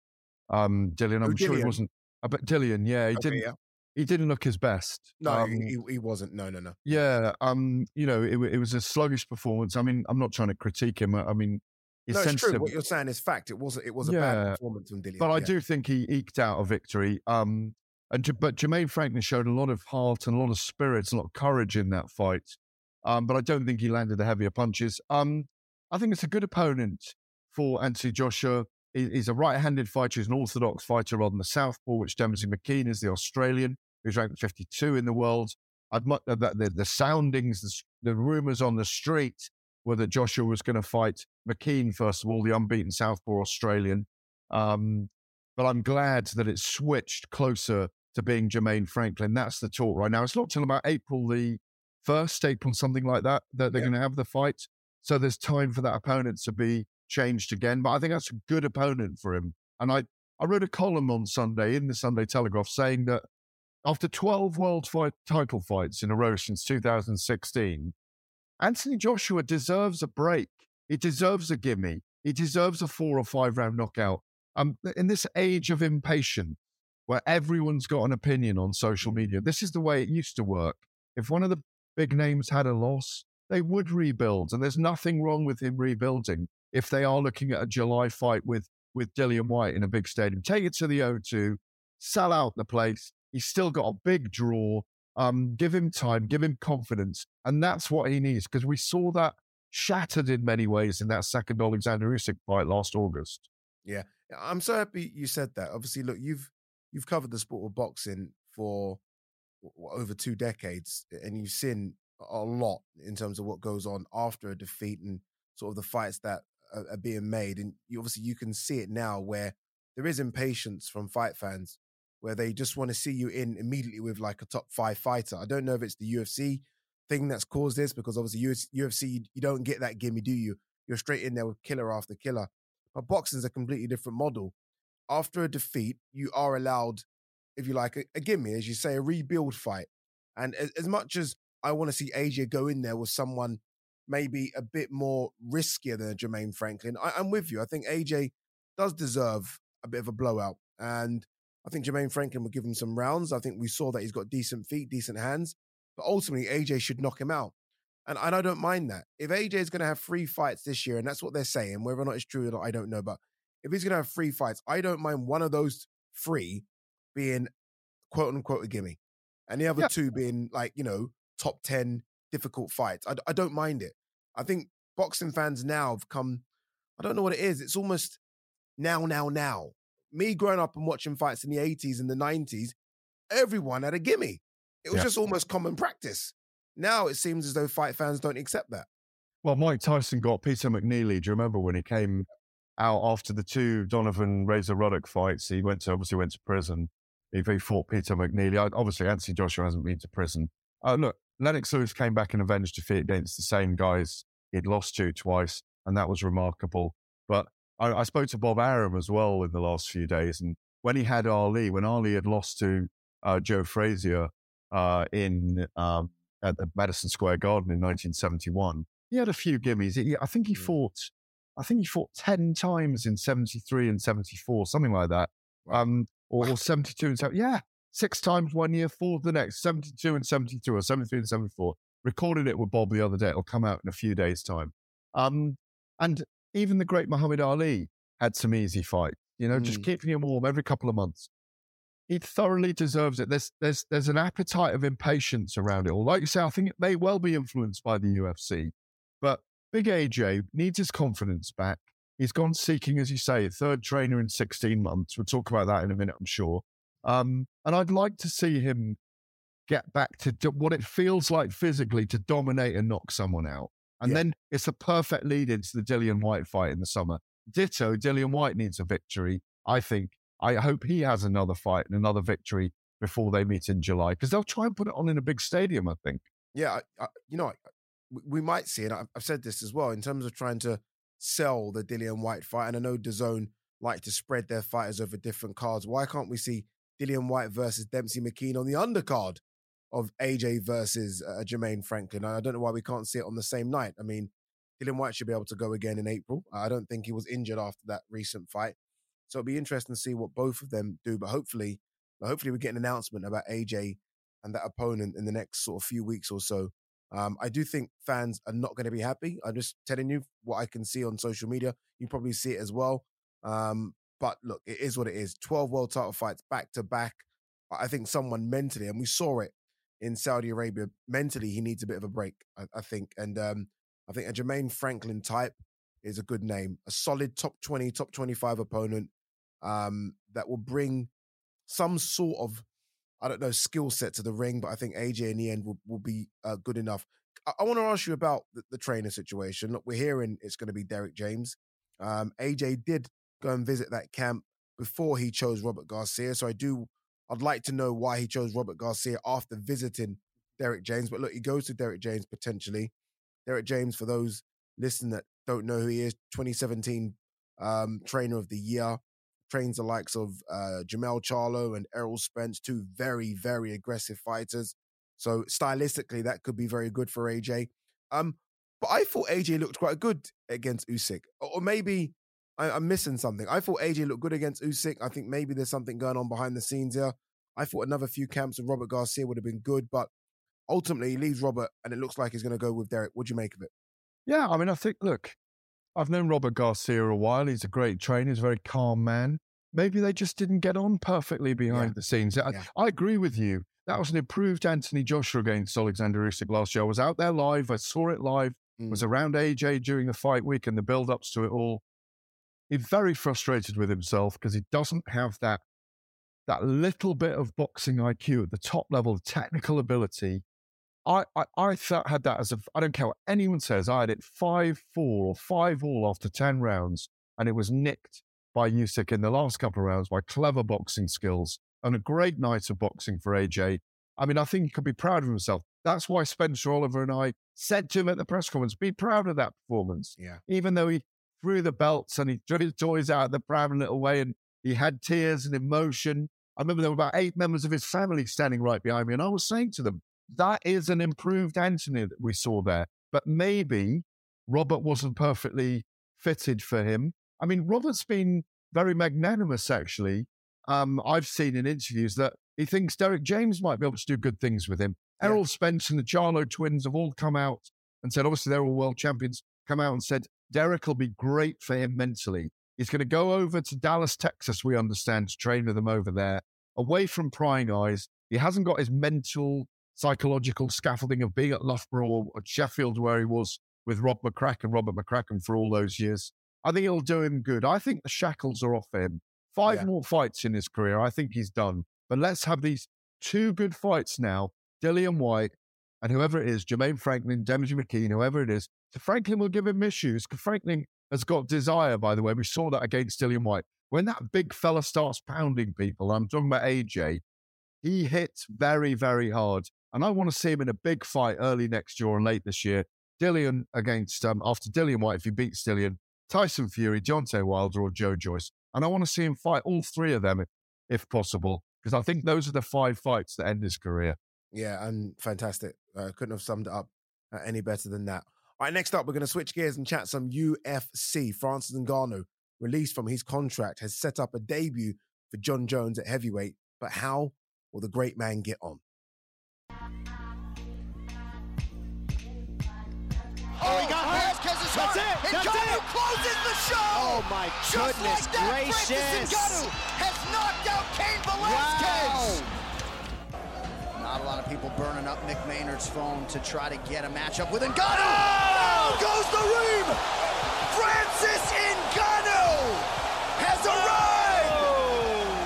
um, Dillian. I'm oh, sure Dillian. he wasn't. But Dillian, yeah, he okay, didn't yeah. He didn't look his best. No, um, he, he wasn't. No, no, no. Yeah, um, you know, it, it was a sluggish performance. I mean, I'm not trying to critique him. I, I mean, No, it's true. What you're saying is fact. It was it was a yeah, bad performance from Dillian. But I yeah. do think he eked out a victory. Um, and but Jermaine Franklin showed a lot of heart and a lot of spirit, a lot of courage in that fight. Um, but I don't think he landed the heavier punches. Um, I think it's a good opponent for Anthony Joshua. He, he's a right-handed fighter. He's an orthodox fighter rather than a southpaw, which Dempsey McKean is, the Australian, who's ranked fifty-two in the world. I'd much uh, that the, the soundings, the, the rumours on the street were that Joshua was going to fight McKean, first of all, the unbeaten southpaw Australian. Um, but I'm glad that it switched closer to being Jermaine Franklin. That's the talk right now. It's not till about April the first, April, something like that, that they're yeah. going to have the fight. So there's time for that opponent to be changed again. But I think that's a good opponent for him. And I, I wrote a column on Sunday in the Sunday Telegraph saying that after twelve world fight, title fights in a row since two thousand sixteen, Anthony Joshua deserves a break. He deserves a gimme. He deserves a four or five round knockout. Um, in this age of impatience, where everyone's got an opinion on social media, this is the way it used to work. If one of the big names had a loss, they would rebuild. And there's nothing wrong with him rebuilding if they are looking at a July fight with, with Dillian White in a big stadium. Take it to the O two, sell out the place. He's still got a big draw. Um, give him time, give him confidence. And that's what he needs, because we saw that shattered in many ways in that second Alexander Usyk fight last August. Yeah, I'm so happy you said that. Obviously, look, you've you've covered the sport of boxing for what, over two decades, and you've seen a lot in terms of what goes on after a defeat and sort of the fights that are, are being made. And you, obviously, you can see it now where there is impatience from fight fans, where they just want to see you in immediately with like a top five fighter. I don't know if it's the U F C thing that's caused this, because obviously U F C, you don't get that gimme, do you? You're straight in there with killer after killer. But boxing's a completely different model. After a defeat, you are allowed, if you like, a, a gimme, as you say, a rebuild fight. And as, as much as I want to see A J go in there with someone maybe a bit more riskier than Jermaine Franklin, I, I'm with you. I think A J does deserve a bit of a blowout. And I think Jermaine Franklin will give him some rounds. I think we saw that he's got decent feet, decent hands. But ultimately, A J should knock him out. And, and I don't mind that. If A J is going to have three fights this year, and that's what they're saying, whether or not it's true or not, I don't know. But if he's going to have three fights, I don't mind one of those three being quote unquote a gimme. And the other yeah. two being like, you know, top ten difficult fights. I, I don't mind it. I think boxing fans now have come, I don't know what it is. It's almost now, now, now. Me growing up and watching fights in the eighties and the nineties, everyone had a gimme. It was yeah. just almost common practice. Now it seems as though fight fans don't accept that. Well, Mike Tyson got Peter McNeely. Do you remember when he came out after the two Donovan Razor Ruddock fights? He went to, obviously went to prison. He, he fought Peter McNeely. I, obviously, Anthony Joshua hasn't been to prison. Uh, look, Lennox Lewis came back in avenged defeat against the same guys he'd lost to twice, and that was remarkable. But I, I spoke to Bob Arum as well in the last few days, and when he had Ali, when Ali had lost to uh, Joe Frazier uh, in um, at the Madison Square Garden in nineteen seventy-one, he had a few gimmies. He, I think he fought, I think he fought ten times in seventy-three and seventy-four, something like that, um, or, or seventy-two and seventy. Yeah, six times one year, four the next, seventy-two and seventy-two, or seventy-three and seventy-four. Recorded it with Bob the other day. It'll come out in a few days' time. Um, and even the great Muhammad Ali had some easy fight, you know, mm. just keeping him warm every couple of months. He thoroughly deserves it. There's there's there's an appetite of impatience around it all. Like you say, I think it may well be influenced by the U F C. But Big A J needs his confidence back. He's gone seeking, as you say, a third trainer in sixteen months. We'll talk about that in a minute, I'm sure. Um, and I'd like to see him get back to do- what it feels like physically to dominate and knock someone out. And yeah. then it's a perfect lead into the Dillian White fight in the summer. Ditto, Dillian White needs a victory, I think. I hope he has another fight and another victory before they meet in July, because they'll try and put it on in a big stadium, I think. Yeah, I, I, you know, I, we might see it. I've said this as well in terms of trying to sell the Dillian White fight. And I know DAZN like to spread their fighters over different cards. Why can't we see Dillian White versus Dempsey McKean on the undercard of A J versus uh, Jermaine Franklin? I don't know why we can't see it on the same night. I mean, Dillian White should be able to go again in April. I don't think he was injured after that recent fight. So it'll be interesting to see what both of them do. But hopefully, hopefully we get an announcement about A J and that opponent in the next sort of few weeks or so. Um, I do think fans are not going to be happy. I'm just telling you what I can see on social media. You probably see it as well. Um, but look, it is what it is. twelve world title fights back to back. I think someone mentally, and we saw it in Saudi Arabia, mentally he needs a bit of a break, I, I think. And um, I think a Jermaine Franklin type is a good name. A solid top twenty, top twenty-five opponent um, that will bring some sort of, I don't know, skill set to the ring, but I think A J in the end will, will be uh, good enough. I, I want to ask you about the, the trainer situation. Look, we're hearing it's going to be Derek James. Um, A J did go and visit that camp before he chose Robert Garcia. So I do, I'd like to know why he chose Robert Garcia after visiting Derek James. But look, he goes to Derek James potentially. Derek James, for those listening that don't know who he is, twenty seventeen um, Trainer of the Year. Trains the likes of uh, Jamel Charlo and Errol Spence, two very, very aggressive fighters. So stylistically, that could be very good for A J. Um, but I thought A J looked quite good against Usyk. Or, or maybe I, I'm missing something. I thought A J looked good against Usyk. I think maybe there's something going on behind the scenes here. I thought another few camps of Robert Garcia would have been good, but ultimately he leaves Robert and it looks like he's going to go with Derek. What do you make of it? Yeah, I mean, I think, look, I've known Robert Garcia a while. He's a great trainer. He's a very calm man. Maybe they just didn't get on perfectly behind yeah. the scenes. I, yeah. I agree with you. That was an improved Anthony Joshua against Alexander Usyk last year. I was out there live. I saw it live. Mm. Was around A J during the fight week and the build-ups to it all. He's very frustrated with himself because he doesn't have that, that little bit of boxing I Q at the top level, the technical ability. I, I, I th- had that as a, I don't care what anyone says, I had it five four or five all after ten rounds, and it was nicked by Usyk in the last couple of rounds by clever boxing skills and a great night of boxing for A J. I mean, I think he could be proud of himself. That's why Spencer Oliver and I said to him at the press conference, be proud of that performance. Yeah. Even though he threw the belts and he threw his toys out in the proud little way and he had tears and emotion. I remember there were about eight members of his family standing right behind me, and I was saying to them, that is an improved Anthony that we saw there. But maybe Robert wasn't perfectly fitted for him. I mean, Robert's been very magnanimous, actually. Um, I've seen in interviews that he thinks Derek James might be able to do good things with him. Yeah. Errol Spence and the Charlo twins have all come out and said, obviously they're all world champions, come out and said, Derek will be great for him mentally. He's going to go over to Dallas, Texas, we understand, to train with them over there, away from prying eyes. He hasn't got his mental, psychological scaffolding of being at Loughborough or at Sheffield where he was with Rob McCracken, Robert McCracken for all those years. I think it'll do him good. I think the shackles are off him. Five yeah. more fights in his career. I think he's done. But let's have these two good fights now, Dillian White and whoever it is, Jermaine Franklin, Dempsey McKean, whoever it is. So Franklin will give him issues. Franklin has got desire, by the way. We saw that against Dillian White. When that big fella starts pounding people, I'm talking about A J, he hits very, very hard. And I want to see him in a big fight early next year and late this year. Dillian against, um, after Dillian White, if he beats Dillian, Tyson Fury, Deontay Wilder or Joe Joyce. And I want to see him fight all three of them if, if possible, because I think those are the five fights that end his career. Yeah, and fantastic. Uh, couldn't have summed it up uh, any better than that. All right, next up, we're going to switch gears and chat some U F C. Francis Ngannou, released from his contract, has set up a debut for Jon Jones at heavyweight. But how will the great man get on? Oh, he got hurt. That's it. That's Ngannou it. Closes the show. Oh, my just goodness like that, gracious. Francis Ngannou has knocked out Cain Velasquez. Wow. Not a lot of people burning up Mick Maynard's phone to try to get a matchup with Ngannou. Oh! Down goes the ream. Francis Ngannou has Whoa. Arrived.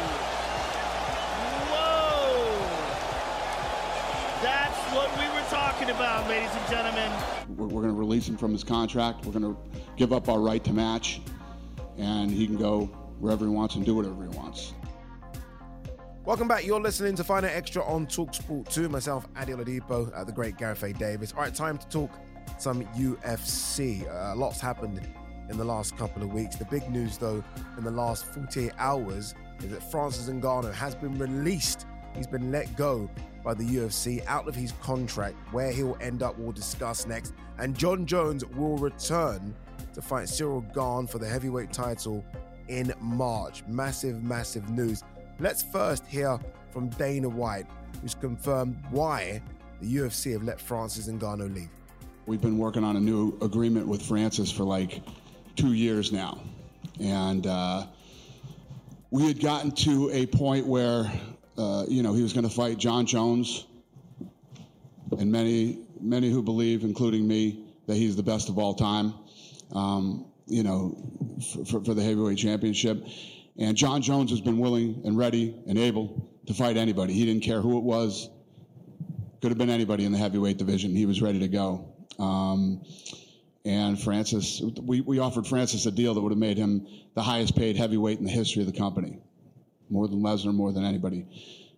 Whoa. That's what we were talking about, ladies and gentlemen. We're going to release him from his contract. We're going to give up our right to match, and he can go wherever he wants and do whatever he wants. Welcome back. You're listening to Fight Night Extra on Talksport Two. Myself, Adi Oladipo, uh, the great Gareth A. Davis. All right, time to talk some U F C. Uh, lots happened in the last couple of weeks. The big news, though, in the last forty-eight hours is that Francis Ngannou has been released. He's been let go by the U F C, out of his contract. Where he'll end up, we'll discuss next. And Jon Jones will return to fight Cyril Gane for the heavyweight title in March. Massive, massive news. Let's first hear from Dana White, who's confirmed why the U F C have let Francis Ngannou leave. We've been working on a new agreement with Francis for like two years now. And uh, we had gotten to a point where Uh, you know, he was going to fight Jon Jones, and many, many who believe, including me, that he's the best of all time, um, you know, for, for, for the heavyweight championship. And Jon Jones has been willing and ready and able to fight anybody. He didn't care who it was. Could have been anybody in the heavyweight division. He was ready to go. Um, and Francis, we, we offered Francis a deal that would have made him the highest paid heavyweight in the history of the company. More than Lesnar, more than anybody.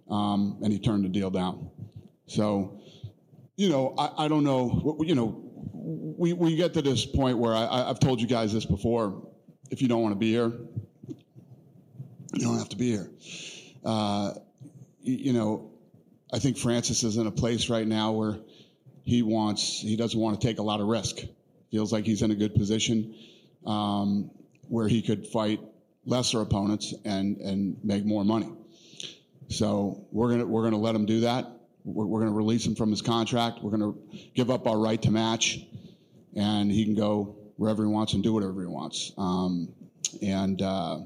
Um, and he turned the deal down. So, you know, I, I don't know. You know, we, we get to this point where I, I've told you guys this before. If you don't want to be here, you don't have to be here. Uh, you know, I think Francis is in a place right now where he wants, he doesn't want to take a lot of risk. Feels like he's in a good position um, where he could fight lesser opponents and, and make more money. So we're gonna we're gonna let him do that. We're, we're gonna release him from his contract. We're gonna give up our right to match, and he can go wherever he wants and do whatever he wants. Um, and uh,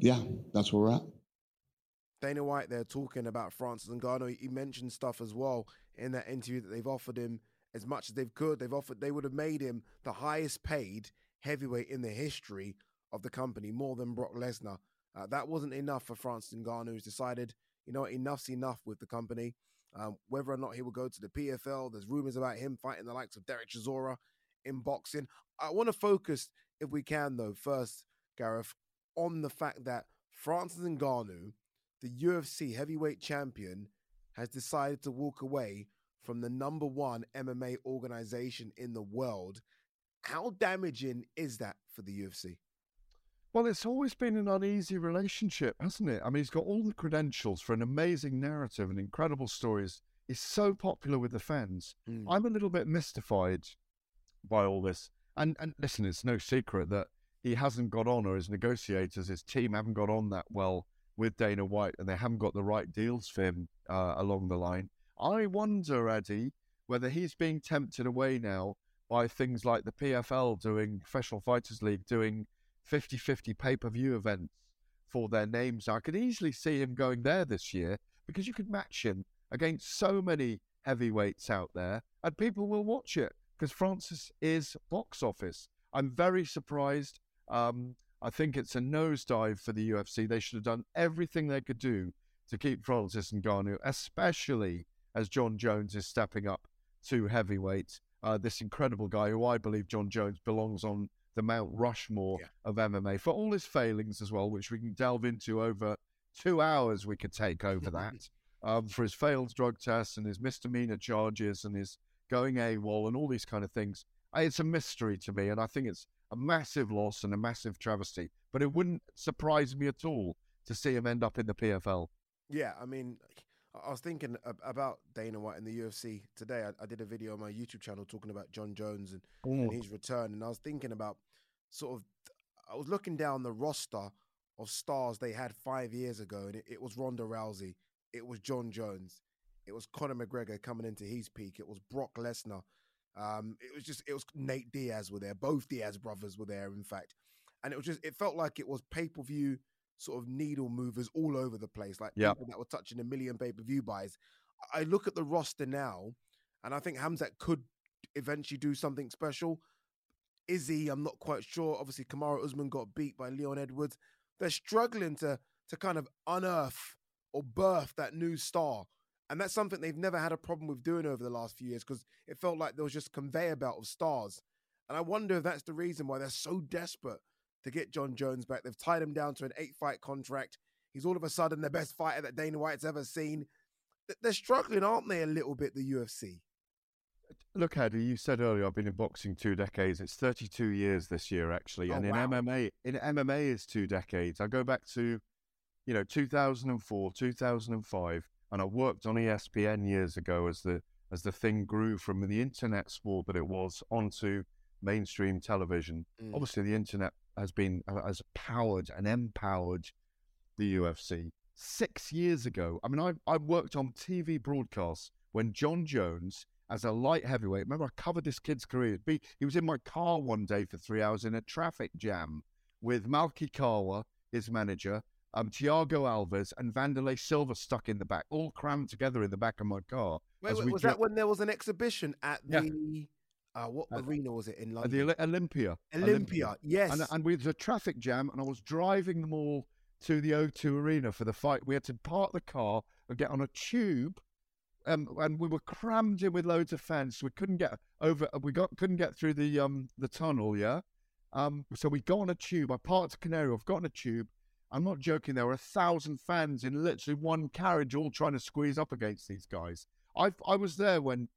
yeah, that's where we're at. Dana White, they're talking about Francis Ngannou. He mentioned stuff as well in that interview that they've offered him as much as they could. They've offered they would have made him the highest paid heavyweight in the history of the company, more than Brock Lesnar. Uh, that wasn't enough for Francis Ngannou, who's decided, you know, enough's enough with the company. Um, whether or not he will go to the P F L, there's rumors about him fighting the likes of Derek Chisora in boxing. I want to focus, if we can, though, first, Gareth, on the fact that Francis Ngannou, the U F C heavyweight champion, has decided to walk away from the number one M M A organization in the world. How damaging is that for the U F C? Well, it's always been an uneasy relationship, hasn't it? I mean, he's got all the credentials for an amazing narrative and incredible stories. He's so popular with the fans. Mm. I'm a little bit mystified by all this. And and listen, it's no secret that he hasn't got on, or his negotiators, his team haven't got on that well with Dana White, and they haven't got the right deals for him uh, along the line. I wonder, Eddie, whether he's being tempted away now by things like the P F L doing, Professional Fighters League, doing fifty-fifty pay-per-view events for their names. I could easily see him going there this year because you could match him against so many heavyweights out there and people will watch it because Francis is box office. I'm very surprised. Um, I think it's a nosedive for the U F C. They should have done everything they could do to keep Francis Ngannou, especially as Jon Jones is stepping up to heavyweight. Uh, this incredible guy who I believe Jon Jones belongs on the Mount Rushmore yeah. of M M A for all his failings as well, which we can delve into over two hours. We could take over that um, for his failed drug tests and his misdemeanor charges and his going AWOL and all these kind of things. It's a mystery to me, and I think it's a massive loss and a massive travesty, but it wouldn't surprise me at all to see him end up in the P F L. Yeah, I mean, I was thinking about Dana White and the U F C today. I, I did a video on my YouTube channel talking about Jon Jones and, and his return, and I was thinking about sort of, I was looking down the roster of stars they had five years ago, and it, it was Ronda Rousey, it was Jon Jones, it was Conor McGregor coming into his peak, it was Brock Lesnar, um, it was just, it was Nate Diaz were there, both Diaz brothers were there, in fact, and it was just, it felt like it was pay-per-view sort of needle movers all over the place, like yep. people that were touching a million pay-per-view buys. I look at the roster now, and I think Hamzat could eventually do something special. Izzy, I'm not quite sure. Obviously, Kamaru Usman got beat by Leon Edwards. They're struggling to to kind of unearth or birth that new star. And that's something they've never had a problem with doing over the last few years because it felt like there was just a conveyor belt of stars. And I wonder if that's the reason why they're so desperate to get Jon Jones back. They've tied him down to an eight-fight contract. He's all of a sudden the best fighter that Dana White's ever seen. They're struggling, aren't they, a little bit, the U F C? Look, Eddie, you said earlier I've been in boxing two decades. It's thirty-two years this year, actually. Oh, and wow. in M M A, in M M A is two decades. I go back to, you know, two thousand four, two thousand five, and I worked on E S P N years ago as the as the thing grew from the internet sport that it was onto mainstream television. Mm. Obviously, the internet has been has powered and empowered the U F C. Six years ago, I mean, I've, I've worked on T V broadcasts when Jon Jones, as a light heavyweight, remember I covered this kid's career. He was in my car one day for three hours in a traffic jam with Malky Kawa, his manager, um, Thiago Alves, and Wanderlei Silva stuck in the back, all crammed together in the back of my car. Wait, wait, was dri- that when there was an exhibition at yeah. the... Uh, what uh, arena was it in London? The Olympia. Olympia, Olympia. Yes. And, and we had a traffic jam, and I was driving them all to the O two Arena for the fight. We had to park the car and get on a tube, um, and we were crammed in with loads of fans. We couldn't get over. We got couldn't get through the um the tunnel. Yeah. Um. So we got on a tube. I parked Canary. I've got on a tube. I'm not joking. There were a thousand fans in literally one carriage, all trying to squeeze up against these guys. I I was there when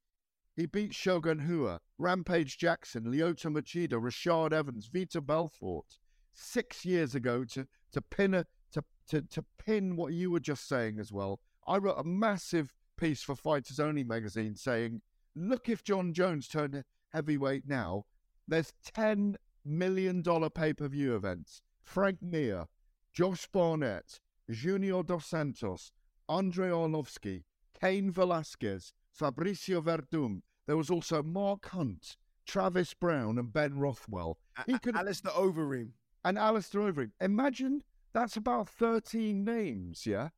he beat Shogun Hua, Rampage Jackson, Lyoto Machida, Rashad Evans, Vitor Belfort six years ago to to pin a, to, to to pin what you were just saying as well. I wrote a massive piece for Fighters Only magazine saying, look, if Jon Jones turned heavyweight now, there's ten million dollars pay-per-view events. Frank Mir, Josh Barnett, Junior Dos Santos, Andrei Arlovski, Cain Velasquez, Fabricio Verdum. There was also Mark Hunt, Travis Brown, and Ben Rothwell. He could... Alistair Overeem. And Alistair Overeem. Imagine, that's about thirteen names, yeah?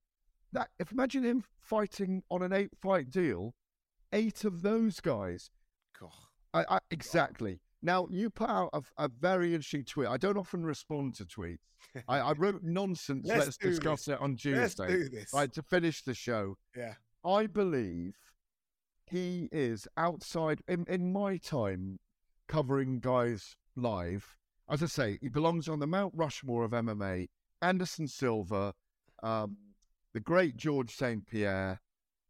That if Imagine him fighting on an eight-fight deal, eight of those guys. God. I, I, exactly. God. Now, you put out a, a very interesting tweet. I don't often respond to tweets. I, I wrote nonsense, let's, let's discuss this. It on Tuesday. Let's do this. Right, to finish the show. Yeah. I believe... he is outside, in, in my time, covering guys live. As I say, he belongs on the Mount Rushmore of M M A. Anderson Silva, um, the great George Saint Pierre,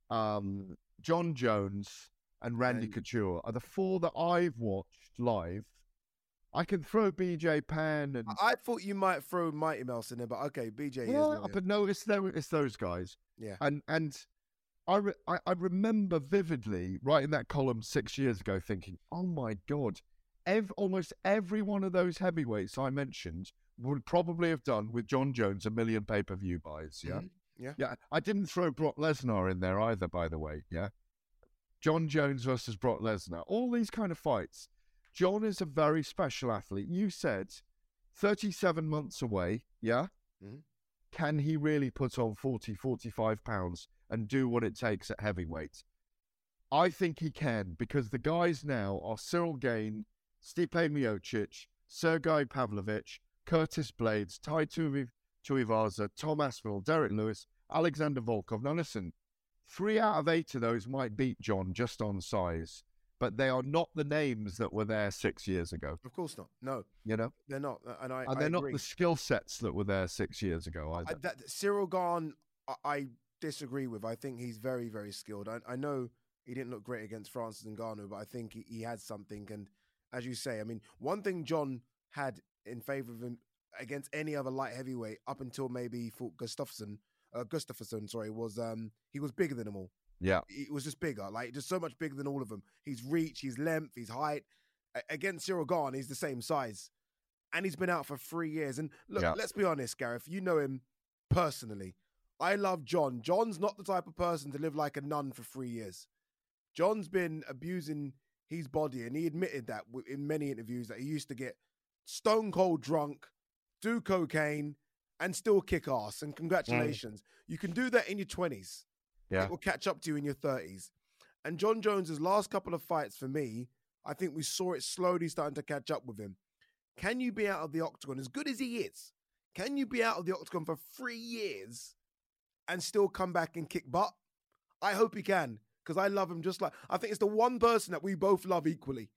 um, Jon Jones, and Randy and... Couture are the four that I've watched live. I can throw B J Penn. And... I-, I thought you might throw Mighty Mouse in there, but okay, B J well, is. But no, it's, there, it's those guys. Yeah. And... and I, re- I remember vividly writing that column six years ago thinking, oh my God, ev- almost every one of those heavyweights I mentioned would probably have done with Jon Jones a million pay-per-view buys, yeah? Mm-hmm. Yeah. Yeah. I didn't throw Brock Lesnar in there either, by the way, yeah? Jon Jones versus Brock Lesnar, all these kind of fights. Jon is a very special athlete. You said thirty-seven months away, yeah? Mm-hmm. Can he really put on forty, forty-five pounds and do what it takes at heavyweight? I think he can, because the guys now are Cyril Gane, Stipe Miocic, Sergei Pavlovich, Curtis Blades, Tai Tuivasa, Tom Aspinall, Derek Lewis, Alexander Volkov. Now listen, three out of eight of those might beat Jon just on size, but they are not the names that were there six years ago. Of course not. No, you know they're not, and I and they're I not the skill sets that were there six years ago either. I, that, Cyril Gane, I, I disagree with. I think he's very, very skilled. I, I know he didn't look great against Francis Ngannou, but I think he, he had something. And as you say, I mean, one thing Jon had in favour of him against any other light heavyweight up until maybe he fought Gustafsson, uh, Gustafsson, sorry, was um, he was bigger than them all. Yeah. He was just bigger, like just so much bigger than all of them. His reach, his length, his height. Against Cyril Gane, he's the same size. And he's been out for three years. And look, yeah. Let's be honest, Gareth, you know him personally. I love Jon. Jon's not the type of person to live like a nun for three years. Jon's been abusing his body, and he admitted that in many interviews that he used to get stone cold drunk, do cocaine, and still kick ass. And congratulations. Mm. You can do that in your twenties. Yeah. It will catch up to you in your thirties. And Jon Jones's last couple of fights for me, I think we saw it slowly starting to catch up with him. Can you be out of the octagon, as good as he is, can you be out of the octagon for three years and still come back and kick butt? I hope he can, because I love him just like... I think it's the one person that we both love equally.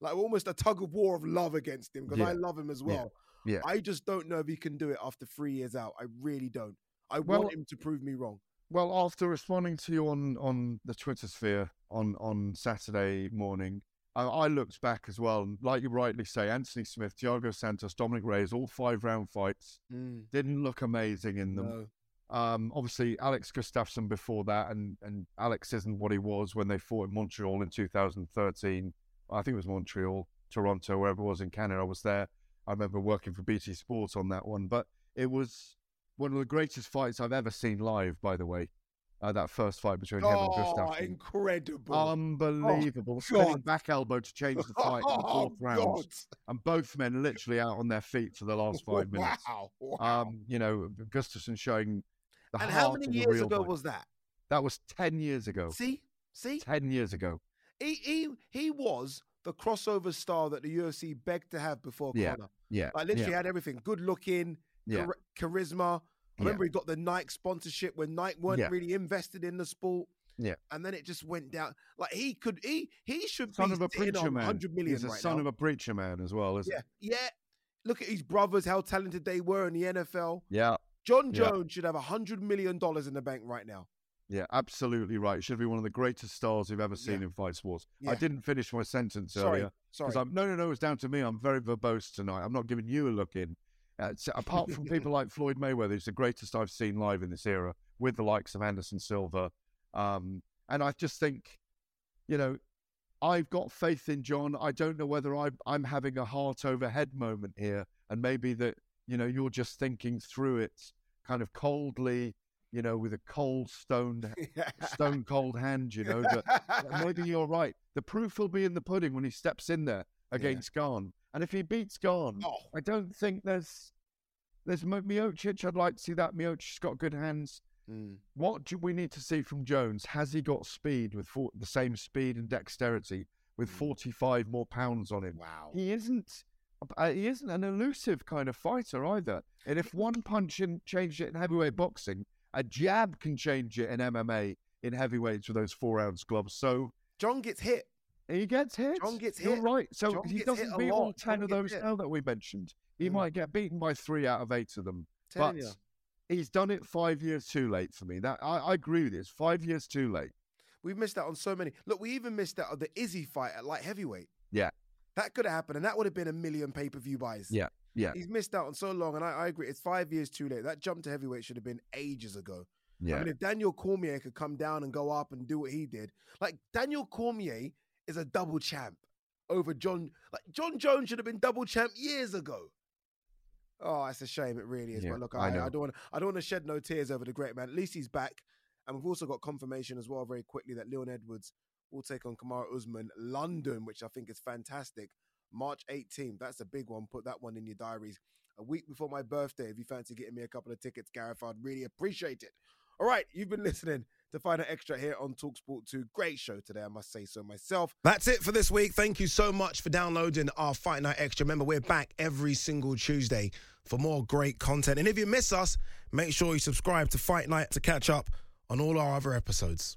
Like almost a tug of war of love against him, because yeah. I love him as well. Yeah. Yeah. I just don't know if he can do it after three years out. I really don't. I well, want him to prove me wrong. Well, after responding to you on, on the Twitter sphere on, on Saturday morning, I, I looked back as well. And like you rightly say, Anthony Smith, Thiago Santos, Dominic Reyes, all five-round fights, mm. didn't look amazing in them. No. Um, obviously, Alex Gustafsson before that, and, and Alex isn't what he was when they fought in Montreal in two thousand thirteen. I think it was Montreal, Toronto, wherever it was in Canada. I was there. I remember working for B T Sport on that one. But it was... one of the greatest fights I've ever seen live, by the way. Uh, that first fight between him oh, and Gustafsson. Incredible. Unbelievable. Oh, spinning back elbow to change the fight in the fourth oh, round. God. And both men literally out on their feet for the last five minutes. Wow. wow. Um, you know, Gustafsson showing the and heart how many of the years real ago fight. Was that? That was ten years ago. See? See? ten years ago. He he he was the crossover star that the U F C begged to have before yeah. Conor. Yeah. Like, literally yeah. had everything. Good looking. Yeah. Charisma. I remember yeah. he got the Nike sponsorship when Nike weren't yeah. really invested in the sport. Yeah, and then it just went down. Like he could, he he should son be of a preacher man. one hundred million He's a right son now. Of a preacher man as well, isn't he? Yeah, yeah. Look at his brothers, how talented they were in the N F L. Yeah, Jon Jones yeah. should have a hundred million dollars in the bank right now. Yeah, absolutely right. He should be one of the greatest stars we've ever seen yeah. in fight sports. Yeah. I didn't finish my sentence sorry. earlier. Sorry, I'm, no, no, no. It's down to me. I'm very verbose tonight. I'm not giving you a look in. Uh, so apart from people like Floyd Mayweather, who's the greatest I've seen live in this era, with the likes of Anderson Silva. Um, and I just think, you know, I've got faith in Jon. I don't know whether I, I'm having a heart over head moment here. And maybe that, you know, you're just thinking through it kind of coldly, you know, with a cold, stone, stone cold hand, you know. But maybe you're right. The proof will be in the pudding when he steps in there against yeah. Gane. And if he beats Gane, oh. I don't think there's there's Miocic. I'd like to see that. Miocic's got good hands. Mm. What do we need to see from Jones? Has he got speed with four, the same speed and dexterity with mm. forty-five more pounds on him? Wow, he isn't. Uh, he isn't an elusive kind of fighter either. And if one punch in, changed it in heavyweight boxing, a jab can change it in M M A in heavyweights with those four-ounce gloves. So Jon gets hit. He gets hit. Jon gets You're hit. You're right. So Jon he doesn't beat all ten Jon of those now that we mentioned. He mm. might get beaten by three out of eight of them. But you. He's done it five years too late for me. That I, I agree with this. Five years too late. We've missed out on so many. Look, we even missed out on the Izzy fight at light heavyweight. Yeah. That could have happened, and that would have been a million pay-per-view buys. Yeah, yeah. He's missed out on so long, and I, I agree. It's five years too late. That jump to heavyweight should have been ages ago. Yeah. I mean, if Daniel Cormier could come down and go up and do what he did. Like, Daniel Cormier... is a double champ over Jon. Like Jon Jones should have been double champ years ago. Oh, it's a shame. It really is. Yeah, but look, I, I, I don't want. I don't want to shed no tears over the great man. At least he's back, and we've also got confirmation as well, very quickly, that Leon Edwards will take on Kamaru Usman. London, which I think is fantastic. March eighteenth, that's a big one. Put that one in your diaries. A week before my birthday, if you fancy getting me a couple of tickets, Gareth, I'd really appreciate it. All right, you've been listening to Fight Night Extra here on Talksport Two. Great show today, I must say so myself. That's it for this week. Thank you so much for downloading our Fight Night Extra. Remember, we're back every single Tuesday for more great content. And if you miss us, make sure you subscribe to Fight Night to catch up on all our other episodes.